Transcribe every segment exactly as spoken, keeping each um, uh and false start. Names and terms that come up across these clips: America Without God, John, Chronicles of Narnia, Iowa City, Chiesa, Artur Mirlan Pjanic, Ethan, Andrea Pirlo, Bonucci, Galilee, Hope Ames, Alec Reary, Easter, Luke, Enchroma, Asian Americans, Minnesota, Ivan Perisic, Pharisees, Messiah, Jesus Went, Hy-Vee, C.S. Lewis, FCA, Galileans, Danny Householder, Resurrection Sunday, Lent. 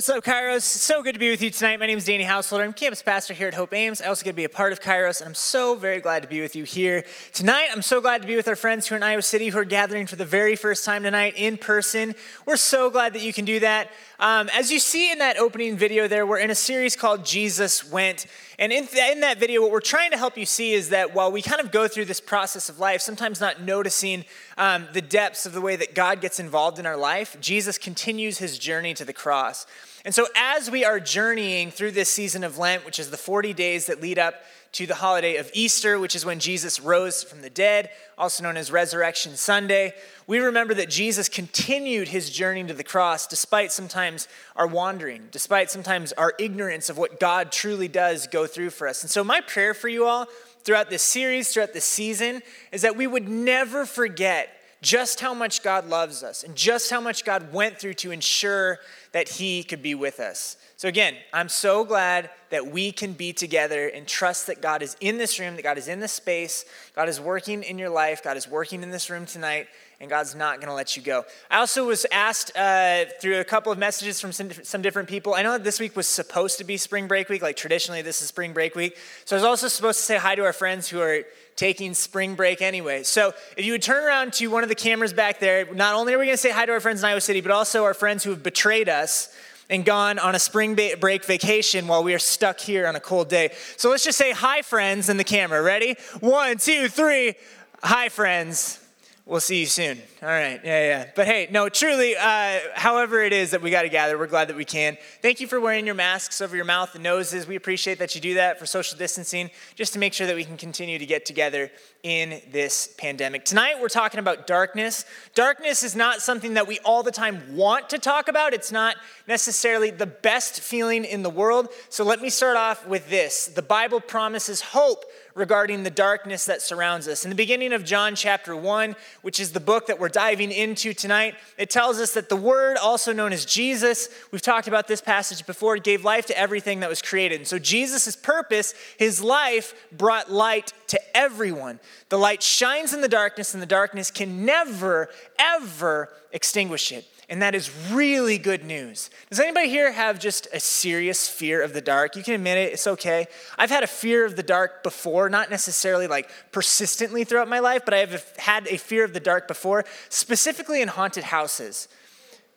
What's up, Kairos? So good to be with you tonight. My name is Danny Householder. I'm campus pastor here at Hope Ames. I also get to be a part of Kairos, and I'm so very glad to be with you here tonight. I'm so glad to be with our friends who are in Iowa City who are gathering for the very first time tonight in person. We're so glad that you can do that. Um, as you see in that opening video there, we're in a series called Jesus Went. And in, th- in that video, what we're trying to help you see is that while we kind of go through this process of life, sometimes not noticing um, the depths of the way that God gets involved in our life, Jesus continues his journey to the cross. And so as we are journeying through this season of Lent, which is the forty days that lead up to the holiday of Easter, which is when Jesus rose from the dead, also known as Resurrection Sunday, we remember that Jesus continued his journey to the cross despite sometimes our wandering, despite sometimes our ignorance of what God truly does go through for us. And so my prayer for you all throughout this series, throughout this season, is that we would never forget just how much God loves us and just how much God went through to ensure that he could be with us. So again, I'm so glad that we can be together and trust that God is in this room, that God is in this space, God is working in your life, God is working in this room tonight, and God's not going to let you go. I also was asked uh, through a couple of messages from some, some different people. I know that this week was supposed to be spring break week, like traditionally this is spring break week. So I was also supposed to say hi to our friends who are taking spring break anyway. So if you would turn around to one of the cameras back there, not only are we going to say hi to our friends in Iowa City, but also our friends who have betrayed us and gone on a spring break vacation while we are stuck here on a cold day. So let's just say hi, friends, in the camera. Ready? One, two, three. Hi, friends. We'll see you soon. All right. Yeah, yeah. But hey, no, truly, uh, however it is that we got to gather, we're glad that we can. Thank you for wearing your masks over your mouth and noses. We appreciate that you do that for social distancing, just to make sure that we can continue to get together in this pandemic. Tonight, we're talking about darkness. Darkness is not something that we all the time want to talk about. It's not necessarily the best feeling in the world. So let me start off with this. The Bible promises hope regarding the darkness that surrounds us. In the beginning of John chapter one, which is the book that we're diving into tonight, it tells us that the Word, also known as Jesus, we've talked about this passage before, gave life to everything that was created. And so Jesus' purpose, his life, brought light to everyone. The light shines in the darkness, and the darkness can never, ever extinguish it. And that is really good news. Does anybody here have just a serious fear of the dark? You can admit it, it's okay. I've had a fear of the dark before, not necessarily like persistently throughout my life, but I have had a fear of the dark before, specifically in haunted houses.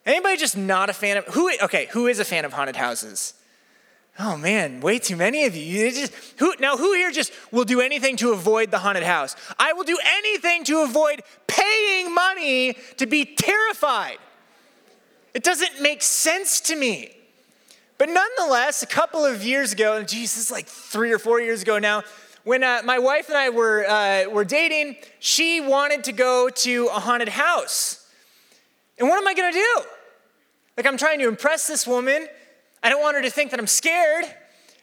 Anybody just not a fan of, who? okay, who is a fan of haunted houses? Oh man, way too many of you. you just, who, now who here just will do anything to avoid the haunted house? I will do anything to avoid paying money to be terrified. It doesn't make sense to me. But nonetheless, a couple of years ago, and geez, this is like three or four years ago now, when uh, my wife and I were uh, were dating, she wanted to go to a haunted house. And what am I gonna do? Like, I'm trying to impress this woman. I don't want her to think that I'm scared.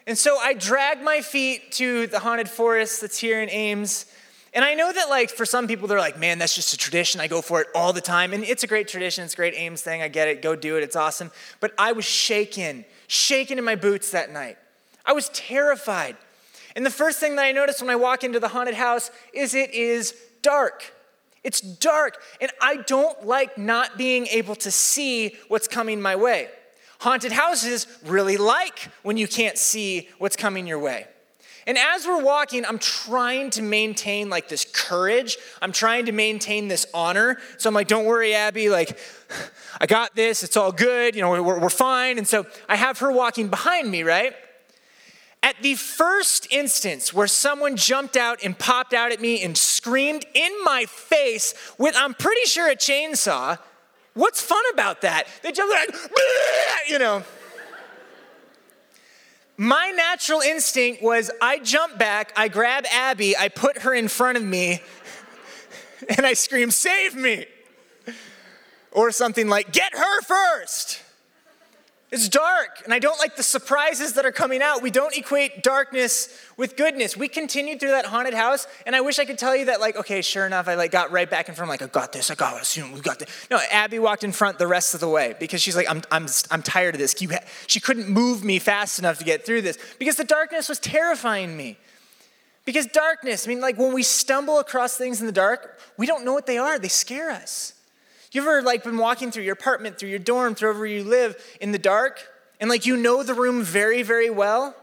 And so I dragged my feet to the haunted forest that's here in Ames. And I know that, like, for some people, they're like, man, that's just a tradition. I go for it all the time. And it's a great tradition. It's a great Ames thing. I get it. Go do it. It's awesome. But I was shaken, shaken in my boots that night. I was terrified. And the first thing that I noticed when I walk into the haunted house is it is dark. It's dark. And I don't like not being able to see what's coming my way. Haunted houses really like when you can't see what's coming your way. And as we're walking, I'm trying to maintain like this courage. I'm trying to maintain this honor. So I'm like, don't worry, Abby, like I got this, it's all good, you know, we're, we're fine. And so I have her walking behind me, right? At the first instance where someone jumped out and popped out at me and screamed in my face with, I'm pretty sure, a chainsaw, what's fun about that? They jumped like, you know. My natural instinct was I jump back, I grab Abby, I put her in front of me, and I scream, save me. Or something like, get her first. It's dark, and I don't like the surprises that are coming out. We don't equate darkness with goodness. We continued through that haunted house, and I wish I could tell you that, like, okay, sure enough, I like got right back in front, like, I got this, I got it, assume we got this. No, Abby walked in front the rest of the way because she's like, I'm, I'm, I'm tired of this. She couldn't move me fast enough to get through this because the darkness was terrifying me. Because darkness, I mean, like when we stumble across things in the dark, we don't know what they are. They scare us. You ever like been walking through your apartment, through your dorm, through wherever you live in the dark, and like you know the room very, very well,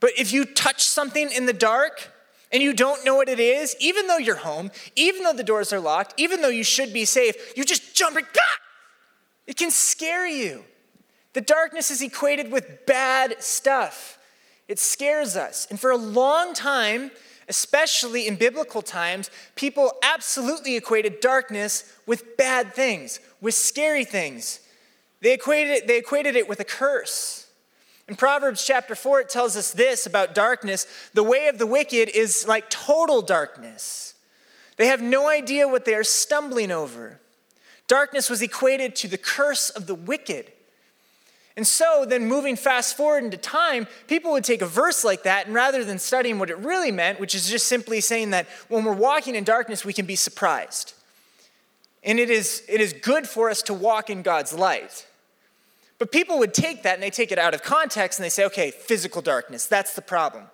but if you touch something in the dark and you don't know what it is, even though you're home, even though the doors are locked, even though you should be safe, you just jump and ah! It can scare you. The darkness is equated with bad stuff. It scares us. And for a long time, especially in biblical times, people absolutely equated darkness with bad things, with scary things. They equated it, they equated it with a curse. In Proverbs chapter four, it tells us this about darkness. The way of the wicked is like total darkness. They have no idea what they are stumbling over. Darkness was equated to the curse of the wicked. And so then moving fast forward into time, people would take a verse like that, and rather than studying what it really meant, which is just simply saying that when we're walking in darkness, we can be surprised. And it is, it is good for us to walk in God's light. But people would take that and they take it out of context and they say, okay, physical darkness, that's the problem.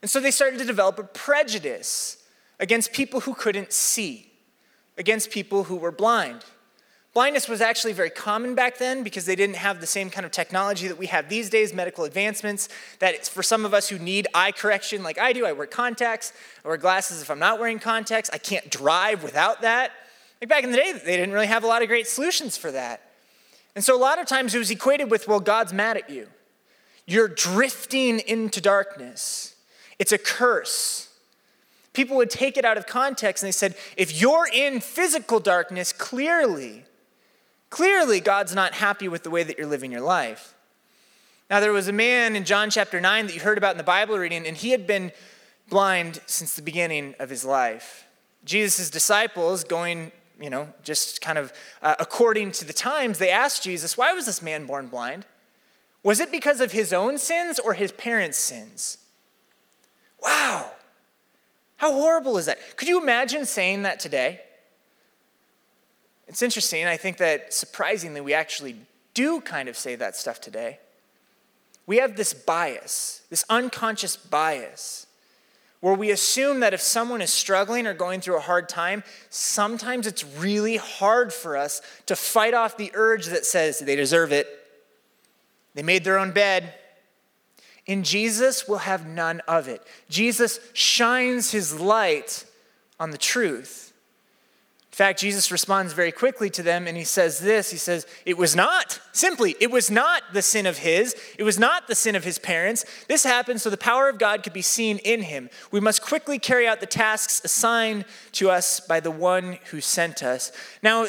And so they started to develop a prejudice against people who couldn't see, against people who were blind. Blindness was actually very common back then because they didn't have the same kind of technology that we have these days, medical advancements, that it's for some of us who need eye correction like I do. I wear contacts, I wear glasses if I'm not wearing contacts. I can't drive without that. Like back in the day, they didn't really have a lot of great solutions for that. And so a lot of times it was equated with, well, God's mad at you. You're drifting into darkness. It's a curse. People would take it out of context and they said, if you're in physical darkness, clearly, clearly God's not happy with the way that you're living your life. Now there was a man in John chapter nine that you heard about in the Bible reading, and he had been blind since the beginning of his life. Jesus' disciples going You know, just kind of uh, according to the times, they asked Jesus, why was this man born blind? Was it because of his own sins or his parents' sins? Wow. How horrible is that? Could you imagine saying that today? It's interesting. I think that surprisingly, we actually do kind of say that stuff today. We have this bias, this unconscious bias, where we assume that if someone is struggling or going through a hard time, sometimes it's really hard for us to fight off the urge that says they deserve it. They made their own bed. And Jesus will have none of it. Jesus shines his light on the truth. In fact, Jesus responds very quickly to them and he says this, he says, it was not, simply, it was not the sin of his, it was not the sin of his parents. This happened so the power of God could be seen in him. We must quickly carry out the tasks assigned to us by the one who sent us. Now,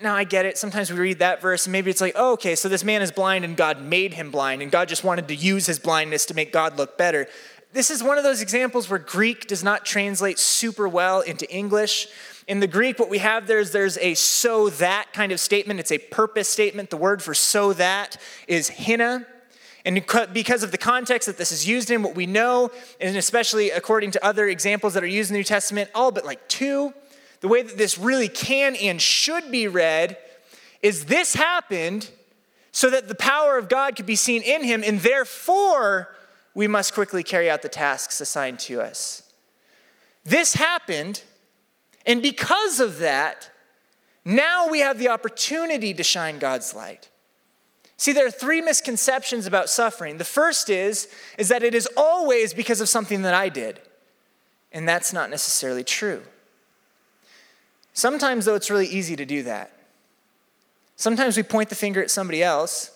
now I get it. Sometimes we read that verse and maybe it's like, oh, okay, so this man is blind and God made him blind and God just wanted to use his blindness to make God look better. This is one of those examples where Greek does not translate super well into English. In the Greek, what we have there is there's a so that kind of statement. It's a purpose statement. The word for so that is hina. And because of the context that this is used in, what we know, and especially according to other examples that are used in the New Testament, all but like two, the way that this really can and should be read is this happened so that the power of God could be seen in him, and therefore we must quickly carry out the tasks assigned to us. This happened, and because of that, now we have the opportunity to shine God's light. See, there are three misconceptions about suffering. The first is, is that it is always because of something that I did, and that's not necessarily true. Sometimes, though, it's really easy to do that. Sometimes we point the finger at somebody else.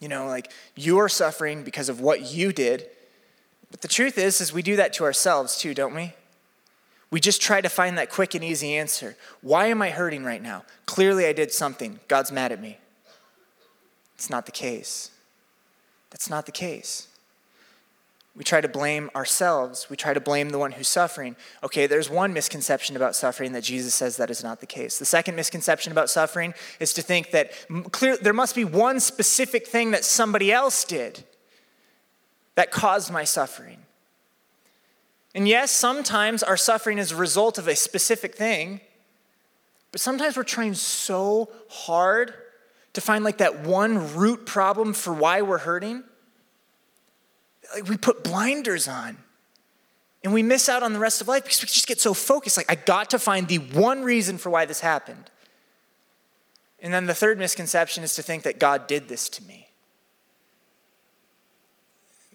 You know, like, you're suffering because of what you did. But the truth is, is we do that to ourselves too, don't we? We just try to find that quick and easy answer. Why am I hurting right now? Clearly I did something. God's mad at me. It's not the case. That's not the case. We try to blame ourselves. We try to blame the one who's suffering. Okay, there's one misconception about suffering that Jesus says that is not the case. The second misconception about suffering is to think that clear, there must be one specific thing that somebody else did that caused my suffering. And yes, sometimes our suffering is a result of a specific thing, but sometimes we're trying so hard to find like that one root problem for why we're hurting. Like we put blinders on and we miss out on the rest of life because we just get so focused. Like, I got to find the one reason for why this happened. And then the third misconception is to think that God did this to me.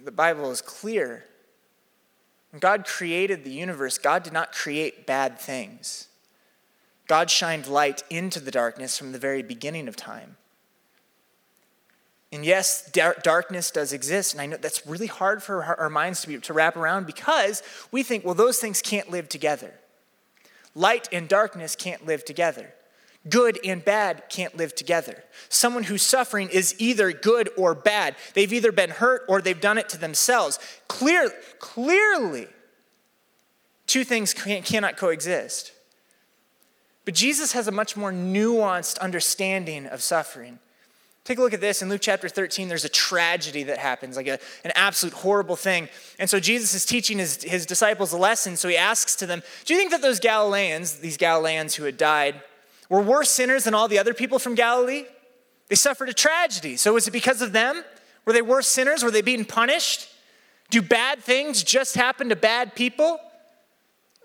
The Bible is clear. When God created the universe, God did not create bad things. God shined light into the darkness from the very beginning of time. And yes, dar- darkness does exist. And I know that's really hard for our minds to be to wrap around, because we think, well, those things can't live together. Light and darkness can't live together. Good and bad can't live together. Someone who's suffering is either good or bad. They've either been hurt or they've done it to themselves. Clearly, clearly, two things can, cannot coexist. But Jesus has a much more nuanced understanding of suffering. Take a look at this. In Luke chapter thirteen, there's a tragedy that happens, like a, an absolute horrible thing. And so Jesus is teaching his, his disciples a lesson. So he asks to them, do you think that those Galileans, these Galileans who had died, were worse sinners than all the other people from Galilee? They suffered a tragedy. So was it because of them? Were they worse sinners? Were they being punished? Do bad things just happen to bad people?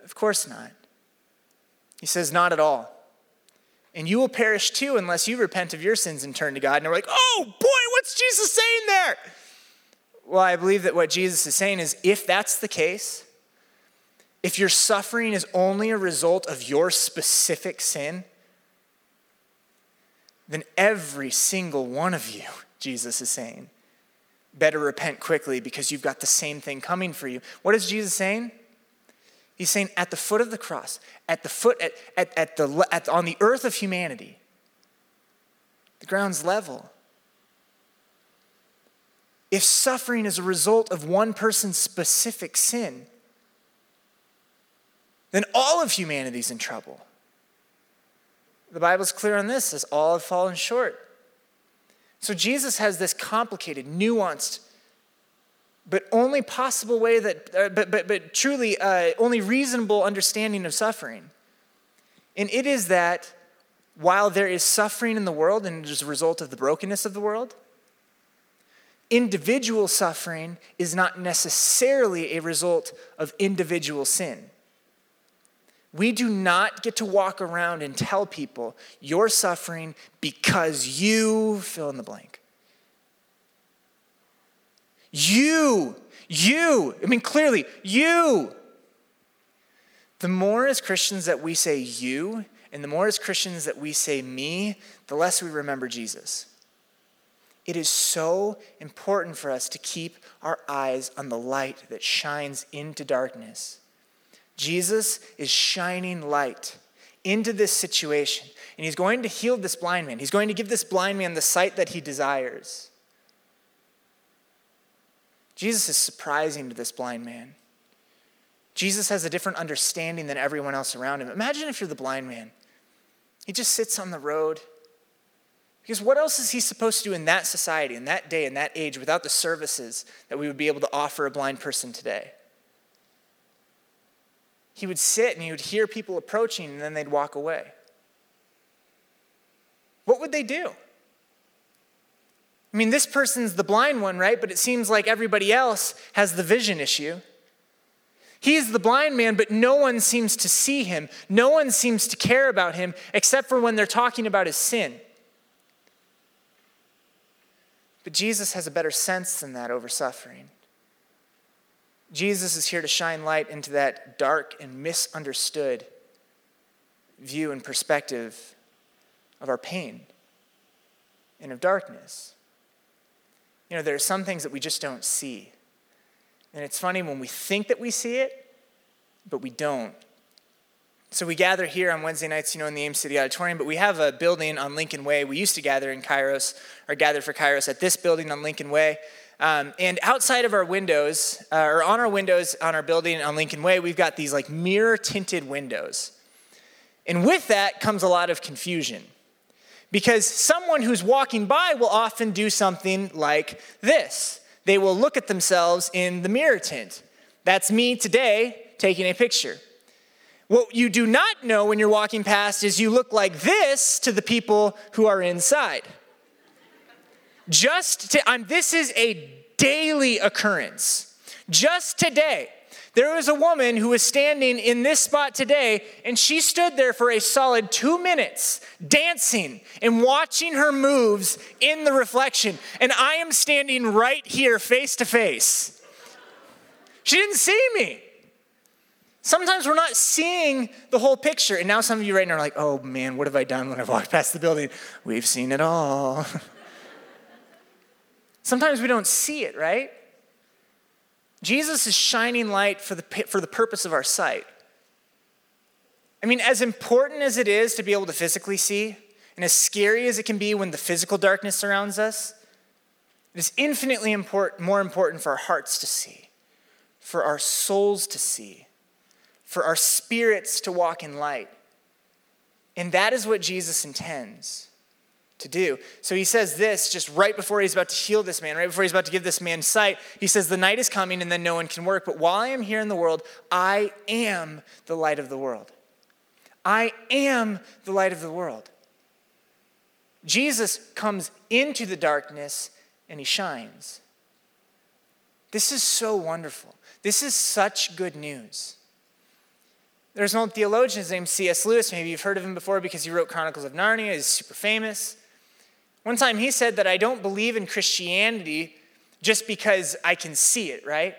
Of course not. He says, not at all. And you will perish too unless you repent of your sins and turn to God. And we're like, oh boy, what's Jesus saying there? Well, I believe that what Jesus is saying is, if that's the case, if your suffering is only a result of your specific sin, then every single one of you, Jesus is saying, better repent quickly, because you've got the same thing coming for you. What is Jesus saying? He's saying at the foot of the cross, at the foot, at, at, at the, at, on the earth of humanity, the ground's level. If suffering is a result of one person's specific sin, then all of humanity's in trouble. The Bible's clear on this, as all have fallen short. So Jesus has this complicated, nuanced, but only possible way that, uh, but, but, but truly uh, only reasonable understanding of suffering. And it is that while there is suffering in the world, and it is a result of the brokenness of the world, individual suffering is not necessarily a result of individual sin. We do not get to walk around and tell people you're suffering because you fill in the blank. You, you, I mean, clearly, you. The more as Christians that we say you, and the more as Christians that we say me, the less we remember Jesus. It is so important for us to keep our eyes on the light that shines into darkness. Jesus is shining light into this situation, and he's going to heal this blind man. He's going to give this blind man the sight that he desires. Jesus is surprising to this blind man. Jesus has a different understanding than everyone else around him. Imagine if you're the blind man. He just sits on the road. Because what else is he supposed to do in that society, in that day, in that age, without the services that we would be able to offer a blind person today? He would sit and he would hear people approaching, and then they'd walk away. What would they do? I mean, this person's the blind one, right? But it seems like everybody else has the vision issue. He's the blind man, but no one seems to see him. No one seems to care about him, except for when they're talking about his sin. But Jesus has a better sense than that over suffering. Jesus is here to shine light into that dark and misunderstood view and perspective of our pain and of darkness. You know, there are some things that we just don't see. And it's funny when we think that we see it, but we don't. So we gather here on Wednesday nights, you know, in the Ames City Auditorium, but we have a building on Lincoln Way. We used to gather in Kairos, or gather for Kairos at this building on Lincoln Way. Um, and outside of our windows, uh, or on our windows on our building on Lincoln Way, we've got these like mirror-tinted windows. And with that comes a lot of confusion, because someone who's walking by will often do something like this. They will look at themselves in the mirror tint. That's me today taking a picture. What you do not know when you're walking past is you look like this to the people who are inside. Just to, um, this is a daily occurrence. Just today, There was a woman who was standing in this spot today, and she stood there for a solid two minutes dancing and watching her moves in the reflection. And I am standing right here face to face. She didn't see me. Sometimes we're not seeing the whole picture. And now some of you right now are like, oh man, what have I done when I've walked past the building? We've seen it all. Sometimes we don't see it, right? Jesus is shining light for the, for the purpose of our sight. I mean, as important as it is to be able to physically see, and as scary as it can be when the physical darkness surrounds us, it is infinitely important, more important for our hearts to see, for our souls to see, for our spirits to walk in light. And that is what Jesus intends to do. So he says this just right before he's about to heal this man, right before he's about to give this man sight. He says, the night is coming and then no one can work. But while I am here in the world, I am the light of the world. I am the light of the world. Jesus comes into the darkness and he shines. This is so wonderful. This is such good news. There's an old theologian named C S Lewis. Maybe you've heard of him before because he wrote Chronicles of Narnia. He's super famous. One time he said that I don't believe in Christianity just because I can see it, right?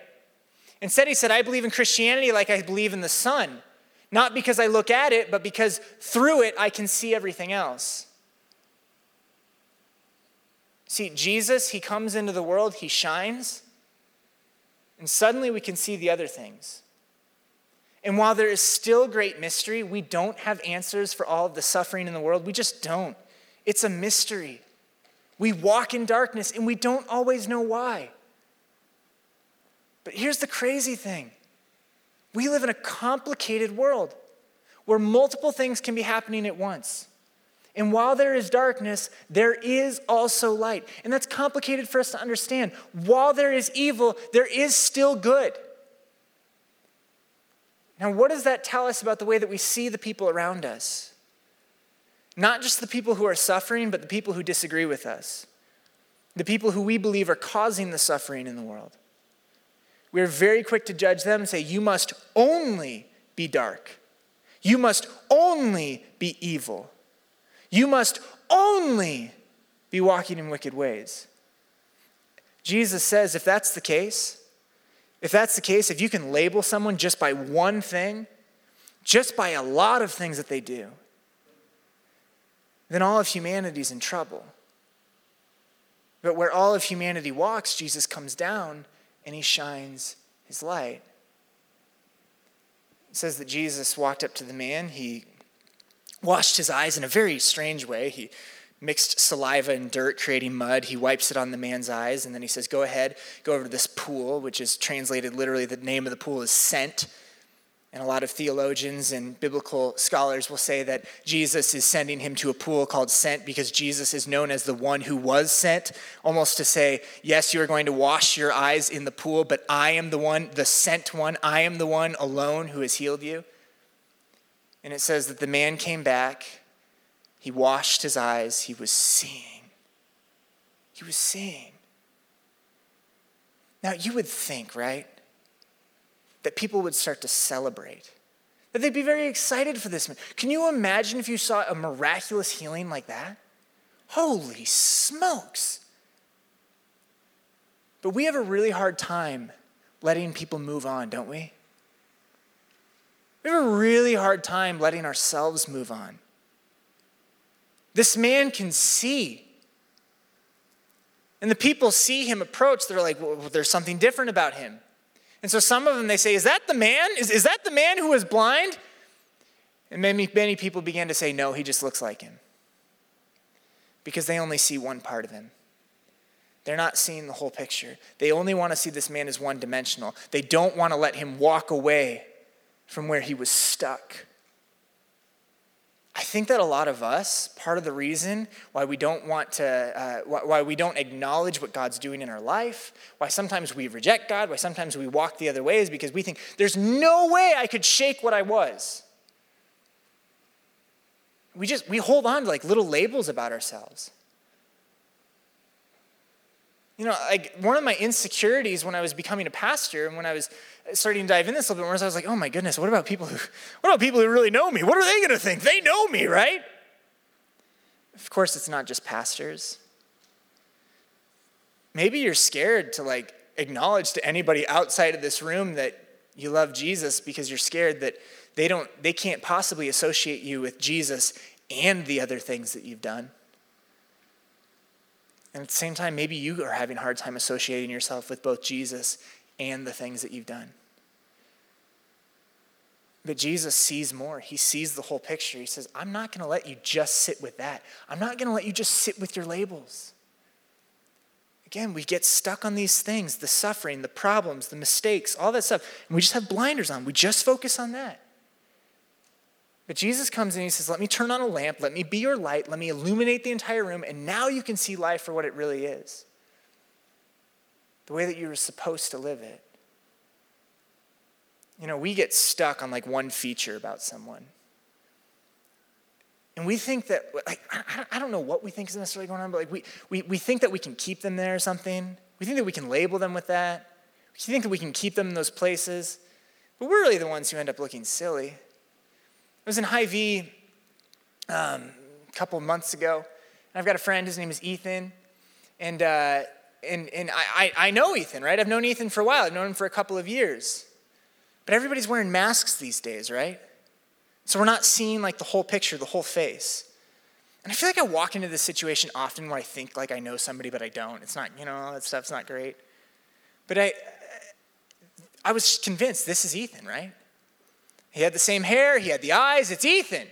Instead, he said, I believe in Christianity like I believe in the sun, not because I look at it, but because through it I can see everything else. See, Jesus, he comes into the world, he shines, and suddenly we can see the other things. And while there is still great mystery, we don't have answers for all of the suffering in the world. We just don't. It's a mystery. We walk in darkness and we don't always know why. But here's the crazy thing. We live in a complicated world where multiple things can be happening at once. And while there is darkness, there is also light. And that's complicated for us to understand. While there is evil, there is still good. Now, what does that tell us about the way that we see the people around us? Not just the people who are suffering, but the people who disagree with us. The people who we believe are causing the suffering in the world. We're very quick to judge them and say, you must only be dark. You must only be evil. You must only be walking in wicked ways. Jesus says, if that's the case, If that's the case, if you can label someone just by one thing, just by a lot of things that they do, then all of humanity's in trouble. But where all of humanity walks, Jesus comes down and he shines his light. It says that Jesus walked up to the man. He washed his eyes in a very strange way. He mixed saliva and dirt, creating mud. He wipes it on the man's eyes, and then he says, go ahead, go over to this pool, which is translated literally, the name of the pool is sent. And a lot of theologians and biblical scholars will say that Jesus is sending him to a pool called Sent because Jesus is known as the one who was sent, almost to say, yes, you are going to wash your eyes in the pool, but I am the one, the sent one. I am the one alone who has healed you. And it says that the man came back. He washed his eyes. He was seeing. He was seeing. Now, you would think, right, that people would start to celebrate, that they'd be very excited for this man. Can you imagine if you saw a miraculous healing like that? Holy smokes. But we have a really hard time letting people move on, don't we? We have a really hard time letting ourselves move on. This man can see. And the people see him approach. They're like, well, there's something different about him. And so some of them, they say, is that the man? Is, is that the man who was blind? And many, many people began to say, no, he just looks like him. Because they only see one part of him. They're not seeing the whole picture. They only want to see this man as one-dimensional. They don't want to let him walk away from where he was stuck. I think that a lot of us, part of the reason why we don't want to, uh, why we don't acknowledge what God's doing in our life, why sometimes we reject God, why sometimes we walk the other way is because we think there's no way I could shake what I was. We just, we hold on to like little labels about ourselves. You know, like one of my insecurities when I was becoming a pastor and when I was starting to dive in this a little bit more, I was like, oh my goodness, what about people who, what about people who really know me? What are they going to think? They know me, right? Of course, it's not just pastors. Maybe you're scared to like acknowledge to anybody outside of this room that you love Jesus because you're scared that they don't, they can't possibly associate you with Jesus and the other things that you've done. And at the same time, maybe you are having a hard time associating yourself with both Jesus and the things that you've done. But Jesus sees more. He sees the whole picture. He says, I'm not going to let you just sit with that. I'm not going to let you just sit with your labels. Again, we get stuck on these things, the suffering, the problems, the mistakes, all that stuff. And we just have blinders on. We just focus on that. But Jesus comes in and he says, let me turn on a lamp. Let me be your light. Let me illuminate the entire room. And now you can see life for what it really is. The way that you were supposed to live it. You know, we get stuck on like one feature about someone. And we think that, like, I don't know what we think is necessarily going on, but like we, we, we think that we can keep them there or something. We think that we can label them with that. We think that we can keep them in those places. But we're really the ones who end up looking silly. I was in Hy-Vee um, a couple months ago, and I've got a friend. His name is Ethan, and uh, and and I, I I know Ethan, right? I've known Ethan for a while. I've known him for a couple of years, but everybody's wearing masks these days, right? So we're not seeing like the whole picture, the whole face. And I feel like I walk into this situation often where I think like I know somebody, but I don't. It's not, you know, all that stuff's not great. But I I was convinced this is Ethan, right? He had the same hair. He had the eyes. It's Ethan.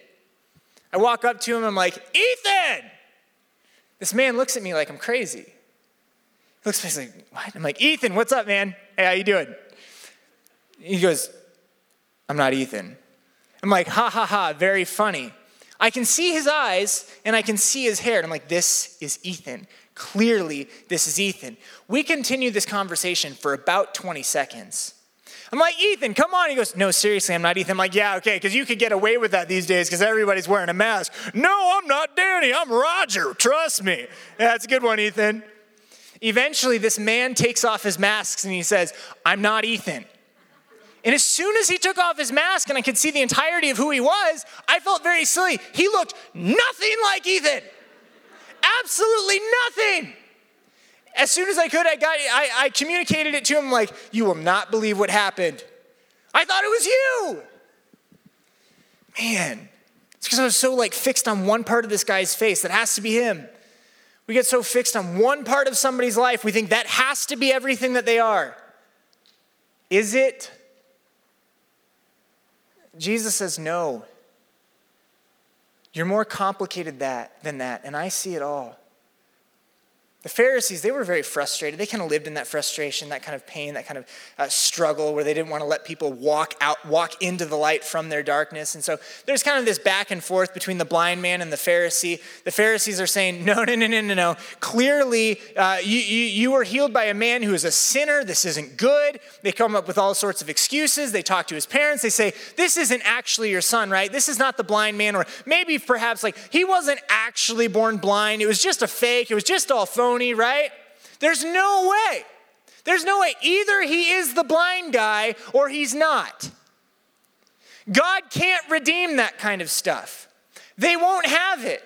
I walk up to him. I'm like, Ethan! This man looks at me like I'm crazy. He looks at me like, what? I'm like, Ethan, what's up, man? Hey, how you doing? He goes, I'm not Ethan. I'm like, ha, ha, ha, very funny. I can see his eyes, and I can see his hair. And I'm like, this is Ethan. Clearly, this is Ethan. We continue this conversation for about twenty seconds. I'm like, Ethan, come on. He goes, no, seriously, I'm not Ethan. I'm like, yeah, okay, because you could get away with that these days because everybody's wearing a mask. No, I'm not Danny. I'm Roger. Trust me. Yeah, that's a good one, Ethan. Eventually, this man takes off his masks, and he says, I'm not Ethan. And as soon as he took off his mask and I could see the entirety of who he was, I felt very silly. He looked nothing like Ethan. Absolutely nothing. As soon as I could, I got I, I communicated it to him like, you will not believe what happened. I thought it was you. Man, it's because I was so like fixed on one part of this guy's face. That has to be him. We get so fixed on one part of somebody's life, we think that has to be everything that they are. Is it? Jesus says, no. You're more complicated that than that, and I see it all. The Pharisees, they were very frustrated. They kind of lived in that frustration, that kind of pain, that kind of uh, struggle where they didn't want to let people walk out, walk into the light from their darkness. And so there's kind of this back and forth between the blind man and the Pharisee. The Pharisees are saying, no, no, no, no, no, no. Clearly, uh, you, you, you were healed by a man who is a sinner. This isn't good. They come up with all sorts of excuses. They talk to his parents. They say, this isn't actually your son, right? This is not the blind man. Or maybe perhaps like he wasn't actually born blind. It was just a fake. It was just all phony. Right? There's no way. There's no way. Either he is the blind guy or he's not. God can't redeem that kind of stuff. They won't have it.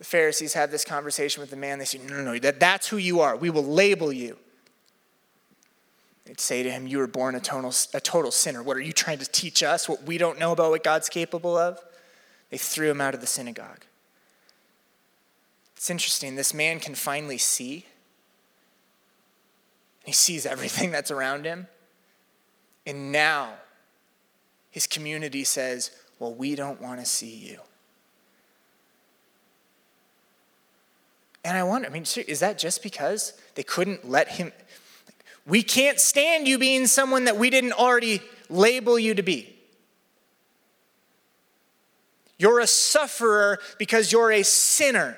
The Pharisees have this conversation with the man. They say, no, no, no, that, that's who you are. We will label you. They'd say to him, you were born a total, a total sinner. What are you trying to teach us? What we don't know about what God's capable of? They threw him out of the synagogue. It's interesting, this man can finally see. He sees everything that's around him. And now his community says, well, we don't want to see you. And I wonder, I mean, is that just because they couldn't let him? We can't stand you being someone that we didn't already label you to be. You're a sufferer because you're a sinner.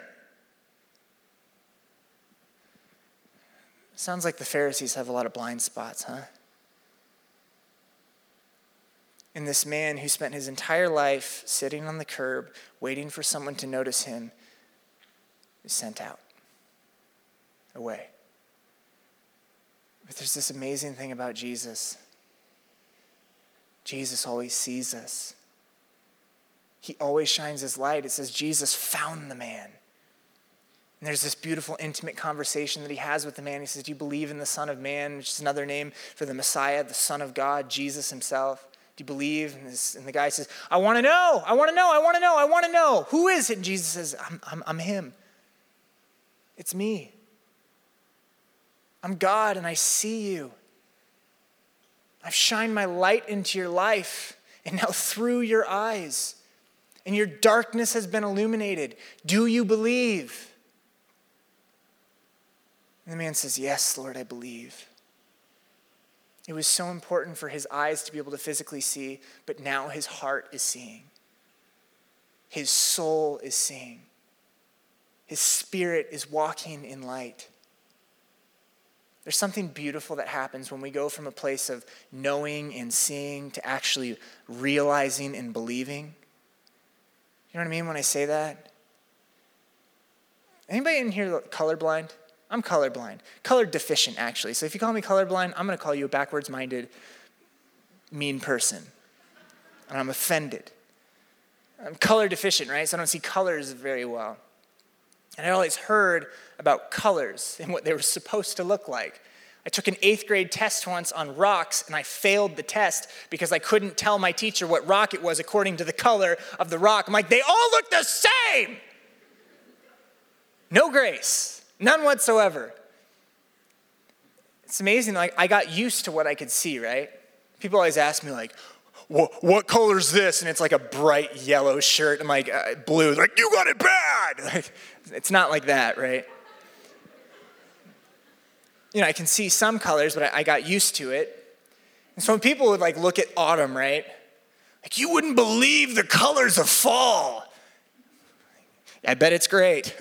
Sounds like the Pharisees have a lot of blind spots, huh? And this man who spent his entire life sitting on the curb, waiting for someone to notice him, is sent out. away. But there's this amazing thing about Jesus. Jesus always sees us. He always shines his light. It says Jesus found the man. And there's this beautiful, intimate conversation that he has with the man. He says, do you believe in the Son of Man, which is another name for the Messiah, the Son of God, Jesus himself? Do you believe? And, this, and the guy says, I want to know. I want to know. I want to know. I want to know. Who is it? And Jesus says, I'm, I'm, I'm him. It's me. I'm God and I see you. I've shined my light into your life and now through your eyes and your darkness has been illuminated. Do you believe? And the man says, yes, Lord, I believe. It was so important for his eyes to be able to physically see, but now his heart is seeing. His soul is seeing. His spirit is walking in light. There's something beautiful that happens when we go from a place of knowing and seeing to actually realizing and believing. You know what I mean when I say that? Anybody in here colorblind? I'm colorblind. Color deficient, actually. So if you call me colorblind, I'm going to call you a backwards-minded, mean person. And I'm offended. I'm color deficient, right? So I don't see colors very well. And I always heard about colors and what they were supposed to look like. I took an eighth grade test once on rocks, and I failed the test because I couldn't tell my teacher what rock it was according to the color of the rock. I'm like, they all look the same. No grace, none whatsoever. It's amazing. Like I got used to what I could see, right? People always ask me, like, what color's this? And it's like a bright yellow shirt. I'm like, uh, blue. They're like, you got it bad. Like, it's not like that, right? You know, I can see some colors, but I, I got used to it. And so when people would like look at autumn, right? Like, you wouldn't believe the colors of fall. I bet it's great.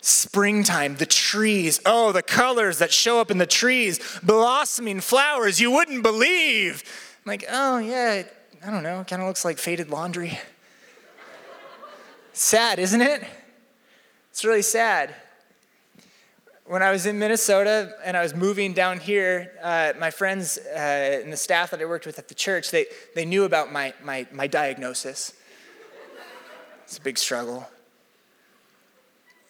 Springtime, the trees, oh, the colors that show up in the trees, blossoming flowers, you wouldn't believe. I'm like, oh, yeah, it, I don't know, it kind of looks like faded laundry. Sad, isn't it? It's really sad. When I was in Minnesota and I was moving down here, uh, my friends uh, and the staff that I worked with at the church, they, they knew about my, my, my diagnosis. It's a big struggle.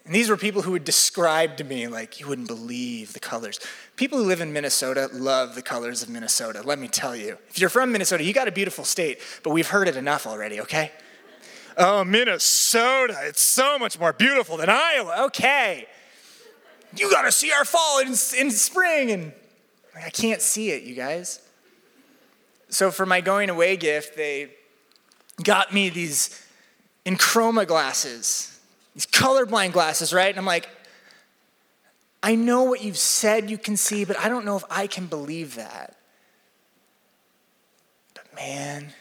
And these were people who would describe to me, like, you wouldn't believe the colors. People who live in Minnesota love the colors of Minnesota, let me tell you. If you're from Minnesota, you got a beautiful state, but we've heard it enough already, okay? Oh, Minnesota, it's so much more beautiful than Iowa, okay. You got to see our fall in, in spring, and like, I can't see it, you guys. So for my going away gift, they got me these Enchroma glasses. These colorblind glasses, right? And I'm like, I know what you've said you can see, but I don't know if I can believe that. But man,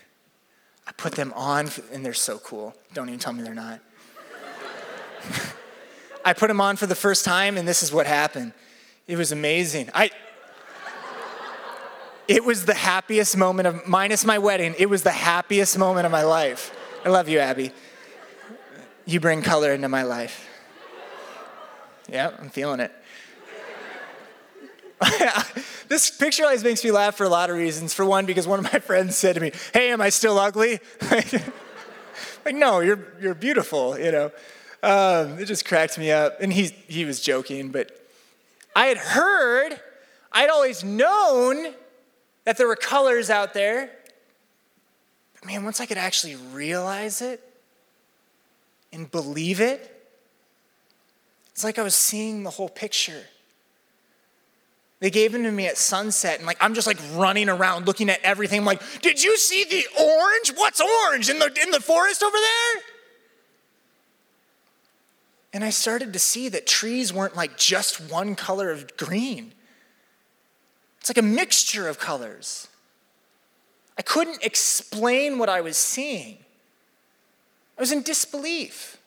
I put them on, for, and they're so cool. Don't even tell me they're not. I put them on for the first time, and this is what happened. It was amazing. I. It was the happiest moment of, minus my wedding, it was the happiest moment of my life. I love you, Abby. You bring color into my life. Yeah, I'm feeling it. This picture always makes me laugh for a lot of reasons. For one, because one of my friends said to me, hey, am I still ugly? Like, no, you're you're beautiful, you know. Um, it just cracked me up. And he he was joking, but I had heard, I'd always known that there were colors out there. But man, once I could actually realize it, and believe it, it's like I was seeing the whole picture. They gave them to me at sunset, and like I'm just like running around looking at everything. I'm like, did you see the orange? What's orange in the in the forest over there? And I started to see that trees weren't like just one color of green. It's like a mixture of colors. I couldn't explain what I was seeing. I was in disbelief.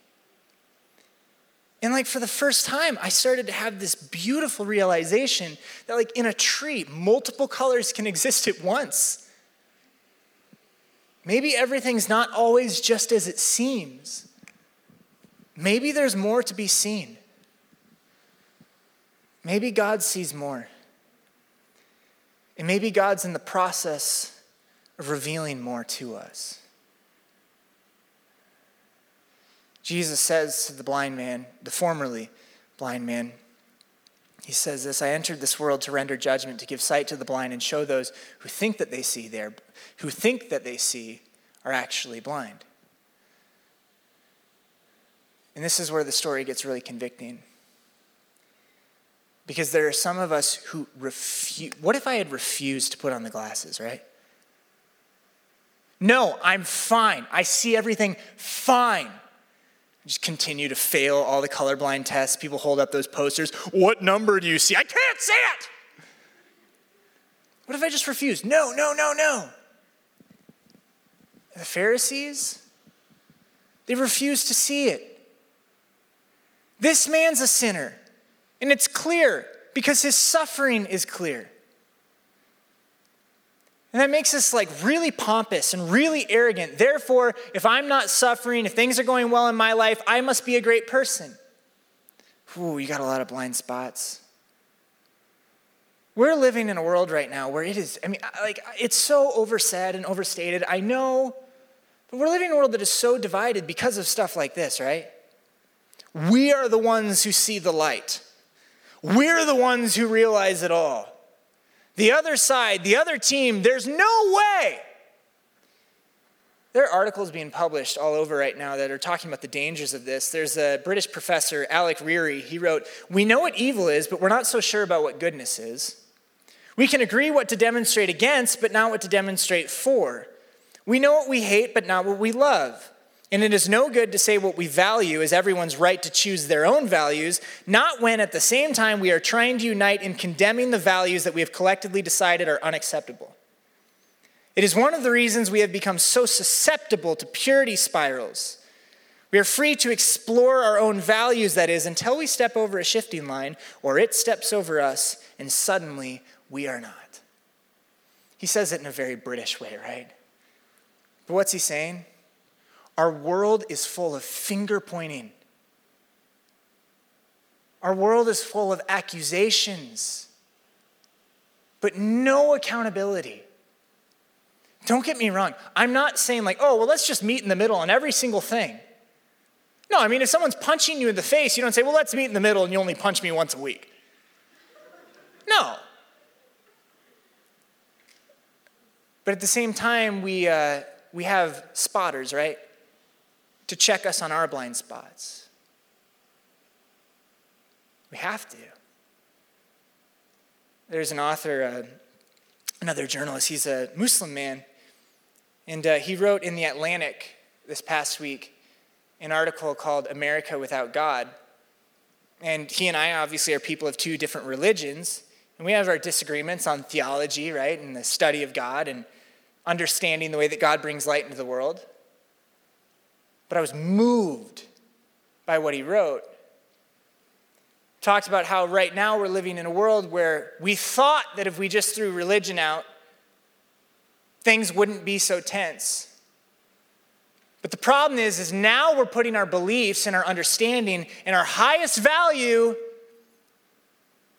And like for the first time, I started to have this beautiful realization that like in a tree, multiple colors can exist at once. Maybe everything's not always just as it seems. Maybe there's more to be seen. Maybe God sees more. And maybe God's in the process of revealing more to us. Jesus says to the blind man, the formerly blind man, he says this, I entered this world to render judgment, to give sight to the blind and show those who think that they see there, who think that they see are actually blind. And this is where the story gets really convicting. Because there are some of us who refuse. What if I had refused to put on the glasses, right? No, I'm fine. I see everything fine. Just continue to fail all the colorblind tests. People hold up those posters. What number do you see? I can't see it. What if I just refuse? No, no, no, no. The Pharisees, they refuse to see it. This man's a sinner. And it's clear because his suffering is clear. And that makes us like really pompous and really arrogant. Therefore, if I'm not suffering, if things are going well in my life, I must be a great person. Ooh, you got a lot of blind spots. We're living in a world right now where it is, I mean, like it's so oversaid and overstated. I know, but we're living in a world that is so divided because of stuff like this, right? We are the ones who see the light. We're the ones who realize it all. The other side, the other team, there's no way. There are articles being published all over right now that are talking about the dangers of this. There's a British professor, Alec Reary, he wrote, we know what evil is, but we're not so sure about what goodness is. We can agree what to demonstrate against, but not what to demonstrate for. We know what we hate, but not what we love. And it is no good to say what we value is everyone's right to choose their own values, not when at the same time we are trying to unite in condemning the values that we have collectively decided are unacceptable. It is one of the reasons we have become so susceptible to purity spirals. We are free to explore our own values, that is, until we step over a shifting line or it steps over us and suddenly we are not. He says it in a very British way, right? But what's he saying? Our world is full of finger pointing. Our world is full of accusations, but no accountability. Don't get me wrong. I'm not saying like, oh, well, let's just meet in the middle on every single thing. No, I mean, if someone's punching you in the face, you don't say, well, let's meet in the middle and you only punch me once a week. No. But at the same time, we uh, we have spotters, right? To check us on our blind spots. We have to. There's an author, uh, another journalist, he's a Muslim man, and uh, he wrote in the Atlantic this past week an article called America Without God, and he and I obviously are people of two different religions, and we have our disagreements on theology, right, and the study of God, and understanding the way that God brings light into the world. But I was moved by what he wrote. Talked about how right now we're living in a world where we thought that if we just threw religion out, things wouldn't be so tense. But the problem is, is now we're putting our beliefs and our understanding and our highest value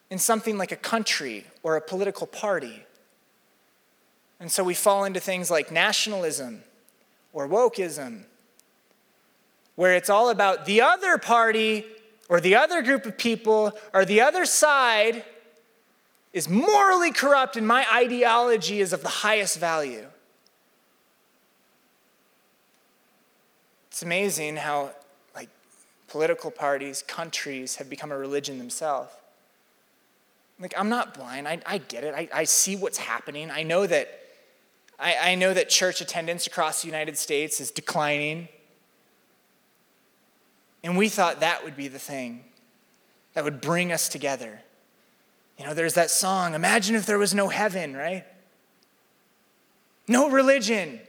in something like a country or a political party. And so we fall into things like nationalism or wokeism, where it's all about the other party or the other group of people or the other side is morally corrupt and my ideology is of the highest value. It's amazing how like political parties, countries have become a religion themselves. Like, I'm not blind, I, I get it, I, I see what's happening. I know that I, I know that church attendance across the United States is declining. And we thought that would be the thing that would bring us together. You know, there's that song, imagine if there was no heaven, right? No religion.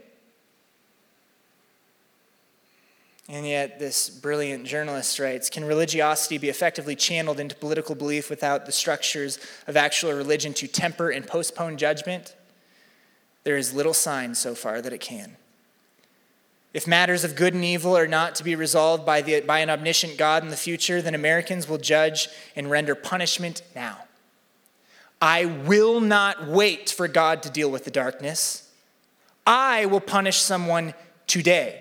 And yet this brilliant journalist writes, can religiosity be effectively channeled into political belief without the structures of actual religion to temper and postpone judgment? There is little sign so far that it can. If matters of good and evil are not to be resolved by, the, by an omniscient God in the future, then Americans will judge and render punishment now. I will not wait for God to deal with the darkness. I will punish someone today.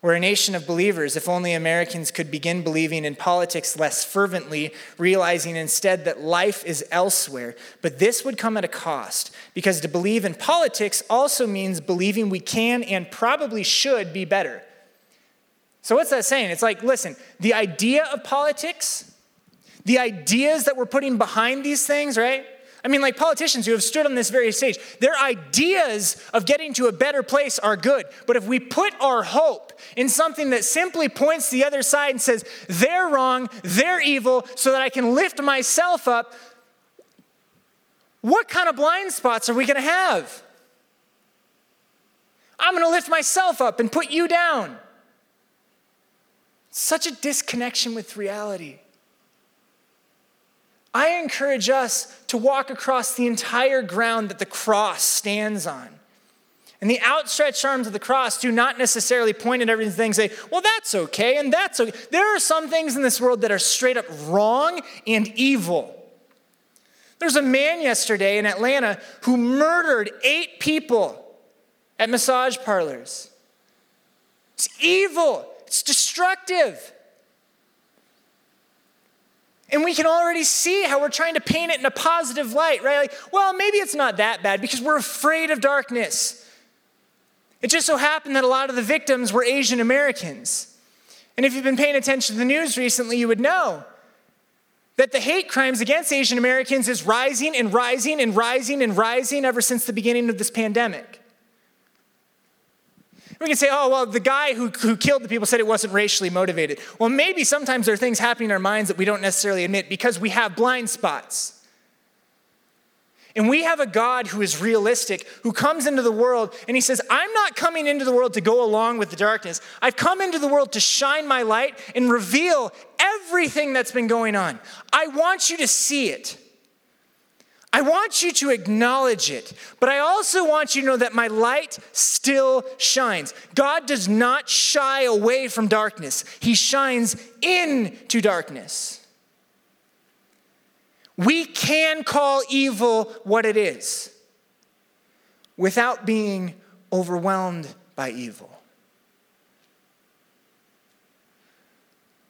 We're a nation of believers. If only Americans could begin believing in politics less fervently, realizing instead that life is elsewhere. But this would come at a cost, because to believe in politics also means believing we can and probably should be better. So what's that saying? It's like, listen, the idea of politics, the ideas that we're putting behind these things, right? I mean, like politicians who have stood on this very stage, their ideas of getting to a better place are good. But if we put our hope in something that simply points the other side and says, they're wrong, they're evil, so that I can lift myself up, what kind of blind spots are we going to have? I'm going to lift myself up and put you down. Such a disconnection with reality. I encourage us to walk across the entire ground that the cross stands on. And the outstretched arms of the cross do not necessarily point at everything and say, well, that's okay, and that's okay. There are some things in this world that are straight up wrong and evil. There's a man yesterday in Atlanta who murdered eight people at massage parlors. It's evil. It's destructive. And we can already see how we're trying to paint it in a positive light, right? Like, well, maybe it's not that bad because we're afraid of darkness. It just so happened that a lot of the victims were Asian Americans. And if you've been paying attention to the news recently, you would know that the hate crimes against Asian Americans is rising and rising and rising and rising ever since the beginning of this pandemic. We can say, oh, well, the guy who, who killed the people said it wasn't racially motivated. Well, maybe sometimes there are things happening in our minds that we don't necessarily admit because we have blind spots. And we have a God who is realistic, who comes into the world and he says, I'm not coming into the world to go along with the darkness. I've come into the world to shine my light and reveal everything that's been going on. I want you to see it. I want you to acknowledge it, but I also want you to know that my light still shines. God does not shy away from darkness. He shines into darkness. We can call evil what it is without being overwhelmed by evil.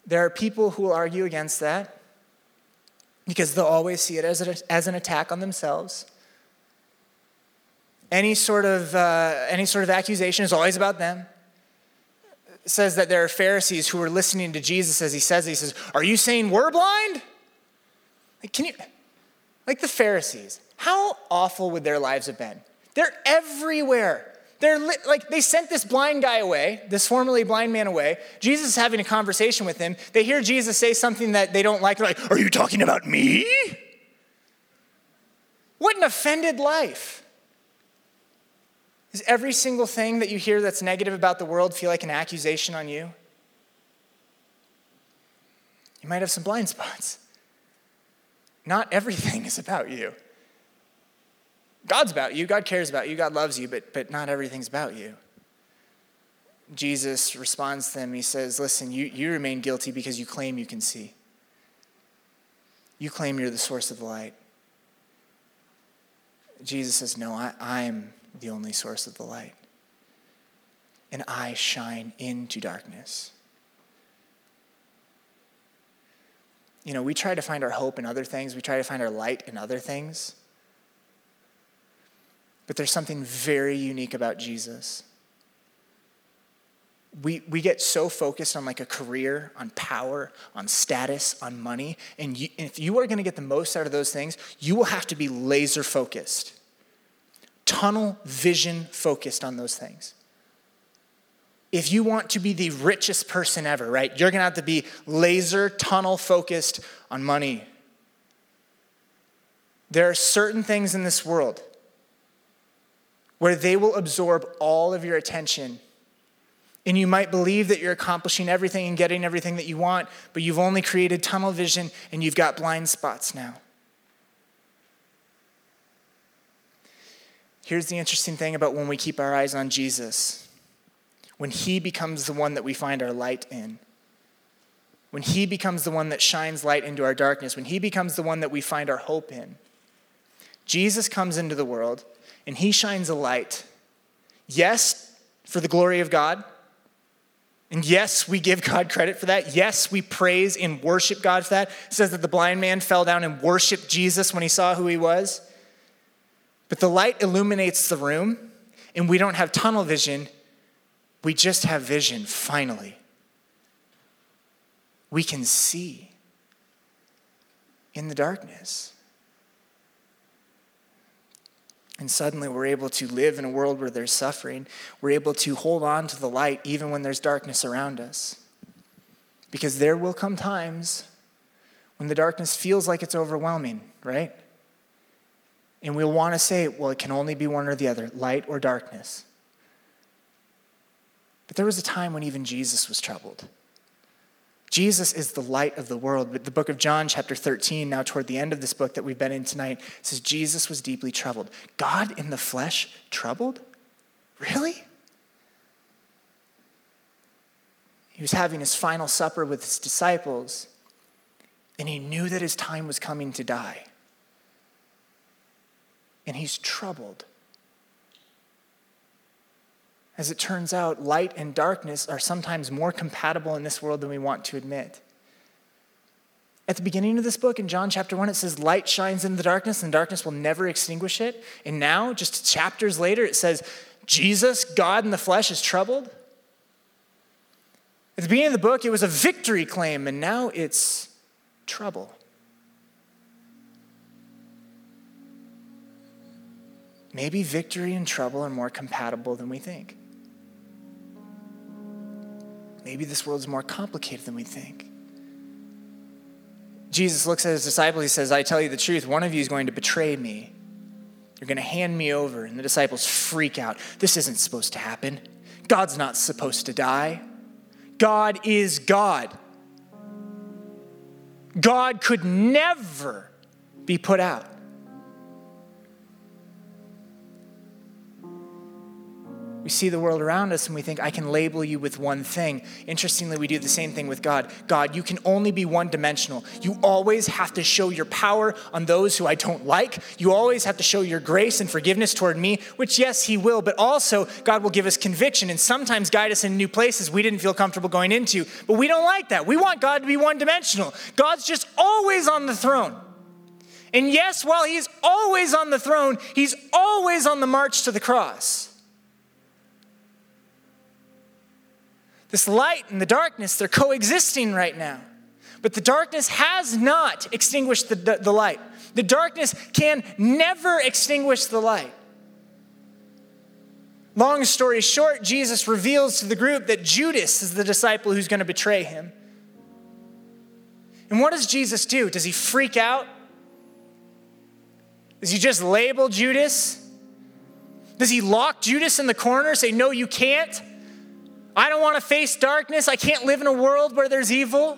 There are people who will argue against that, because they'll always see it as, a, as an attack on themselves. Any sort of uh, any sort of accusation is always about them. It says that there are Pharisees who were listening to Jesus as he says, he says, are you saying we're blind? Like, can you, like the Pharisees, how awful would their lives have been? They're everywhere. They're li- like, they sent this blind guy away, this formerly blind man away. Jesus is having a conversation with him. They hear Jesus say something that they don't like. They're like, are you talking about me? What an offended life. Does every single thing that you hear that's negative about the world feel like an accusation on you? You might have some blind spots. Not everything is about you. God's about you, God cares about you, God loves you, but, but not everything's about you. Jesus responds to them, he says, listen, you, you remain guilty because you claim you can see. You claim you're the source of the light. Jesus says, no, I, I'm the only source of the light. And I shine into darkness. You know, we try to find our hope in other things, we try to find our light in other things. But there's something very unique about Jesus. We we get so focused on like a career, on power, on status, on money. And, you, and if you are going to get the most out of those things, you will have to be laser focused. Tunnel vision focused on those things. If you want to be the richest person ever, right? You're going to have to be laser tunnel focused on money. There are certain things in this world where they will absorb all of your attention. And you might believe that you're accomplishing everything and getting everything that you want, but you've only created tunnel vision and you've got blind spots now. Here's the interesting thing about when we keep our eyes on Jesus. when he becomes the one that we find our light in, when he becomes the one that shines light into our darkness, when he becomes the one that we find our hope in. Jesus comes into the world, and he shines a light. Yes, for the glory of God. And yes, we give God credit for that. Yes, we praise and worship God for that. It says that the blind man fell down and worshiped Jesus when he saw who he was. But the light illuminates the room, and we don't have tunnel vision. We just have vision, finally. We can see in the darkness. And suddenly we're able to live in a world where there's suffering. We're able to hold on to the light even when there's darkness around us. Because there will come times when the darkness feels like it's overwhelming, right? And we'll want to say, well, it can only be one or the other, light or darkness. But there was a time when even Jesus was troubled. Jesus is the light of the world. But the book of John, chapter thirteen, now toward the end of this book that we've been in tonight, says Jesus was deeply troubled. God in the flesh troubled? Really? He was having his final supper with his disciples, and he knew that his time was coming to die. And he's troubled. As it turns out, light and darkness are sometimes more compatible in this world than we want to admit. At the beginning of this book, in John chapter one, it says, light shines in the darkness, and darkness will never extinguish it. And now, just chapters later, it says, Jesus, God in the flesh, is troubled. At the beginning of the book, it was a victory claim, and now it's trouble. Maybe victory and trouble are more compatible than we think. Maybe this world is more complicated than we think. Jesus looks at his disciples. He says, I tell you the truth, one of you is going to betray me. You're going to hand me over. And the disciples freak out. This isn't supposed to happen. God's not supposed to die. God is God. God could never be put out. We see the world around us and we think, I can label you with one thing. Interestingly, we do the same thing with God. God, you can only be one-dimensional. You always have to show your power on those who I don't like. You always have to show your grace and forgiveness toward me, which yes, he will, but also God will give us conviction and sometimes guide us in new places we didn't feel comfortable going into. But we don't like that. We want God to be one-dimensional. God's just always on the throne. And yes, while he is always on the throne, he's always on the march to the cross. This light and the darkness, they're coexisting right now. But the darkness has not extinguished the, the, the light. The darkness can never extinguish the light. Long story short, Jesus reveals to the group that Judas is the disciple who's going to betray him. And what does Jesus do? Does he freak out? Does he just label Judas? Does he lock Judas in the corner, say, no, you can't? I don't want to face darkness. I can't live in a world where there's evil.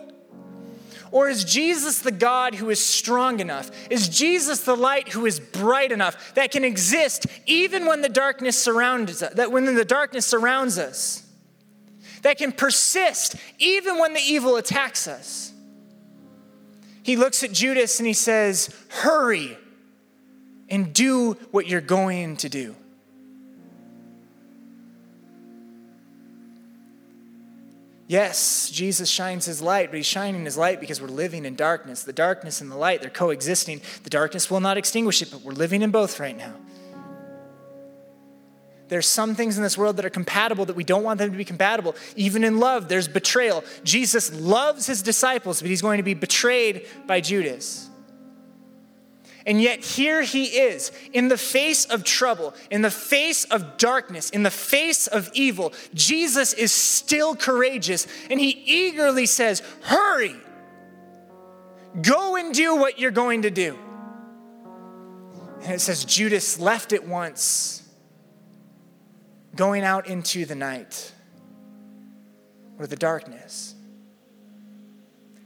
Or is Jesus the God who is strong enough? Is Jesus the light who is bright enough that can exist even when the darkness surrounds us, that when the darkness surrounds us? That can persist even when the evil attacks us. He looks at Judas and he says, "Hurry and do what you're going to do." Yes, Jesus shines his light, but he's shining his light because we're living in darkness. The darkness and the light, they're coexisting. The darkness will not extinguish it, but we're living in both right now. There's some things in this world that are compatible that we don't want them to be compatible. Even in love, there's betrayal. Jesus loves his disciples, but he's going to be betrayed by Judas. And yet here he is in the face of trouble, in the face of darkness, in the face of evil. Jesus is still courageous and he eagerly says, hurry, go and do what you're going to do. And it says Judas left at once, going out into the night or the darkness.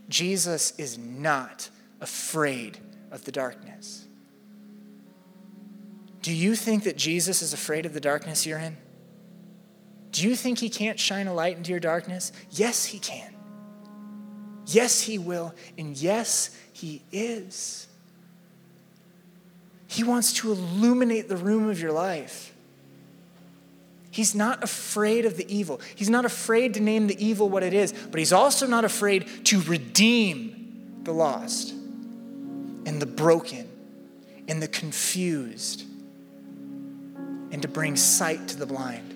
Jesus is not afraid of the darkness. Do you think that Jesus is afraid of the darkness you're in? Do Do you think he can't shine a light into your darkness? Yes, he can. Yes, he will. And yes, he is. He wants to illuminate the room of your life. He's not afraid of the evil. He's not afraid to name the evil what it is, but he's also not afraid to redeem the lost and the broken and the confused and to bring sight to the blind,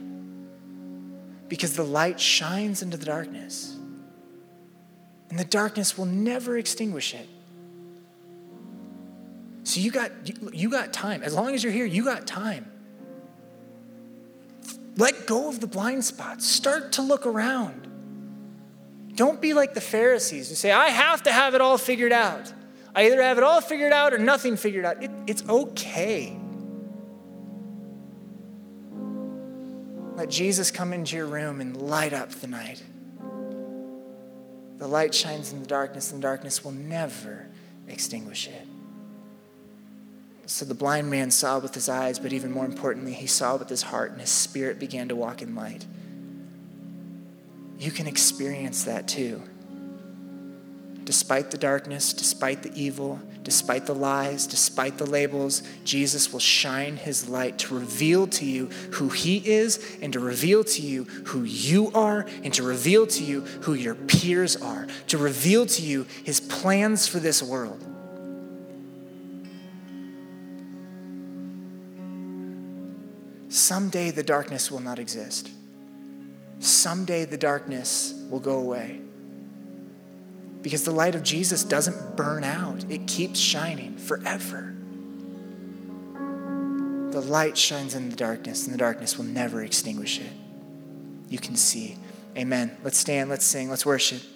because the light shines into the darkness and the darkness will never extinguish it. So you got, you got time. As long as you're here, you got time. Let go of the blind spots. Start to look around. Don't be like the Pharisees who say, I have to have it all figured out. I either have it all figured out or nothing figured out. It, it's okay. Let Jesus come into your room and light up the night. The light shines in the darkness, and the darkness will never extinguish it. So the blind man saw with his eyes, but even more importantly, he saw with his heart, and his spirit began to walk in light. You can experience that too. Despite the darkness, despite the evil, despite the lies, despite the labels, Jesus will shine his light to reveal to you who he is, and to reveal to you who you are, and to reveal to you who your peers are, to reveal to you his plans for this world. Someday the darkness will not exist. Someday the darkness will go away. Because the light of Jesus doesn't burn out. It keeps shining forever. The light shines in the darkness, and the darkness will never extinguish it. You can see. Amen. Let's stand, let's sing, let's worship.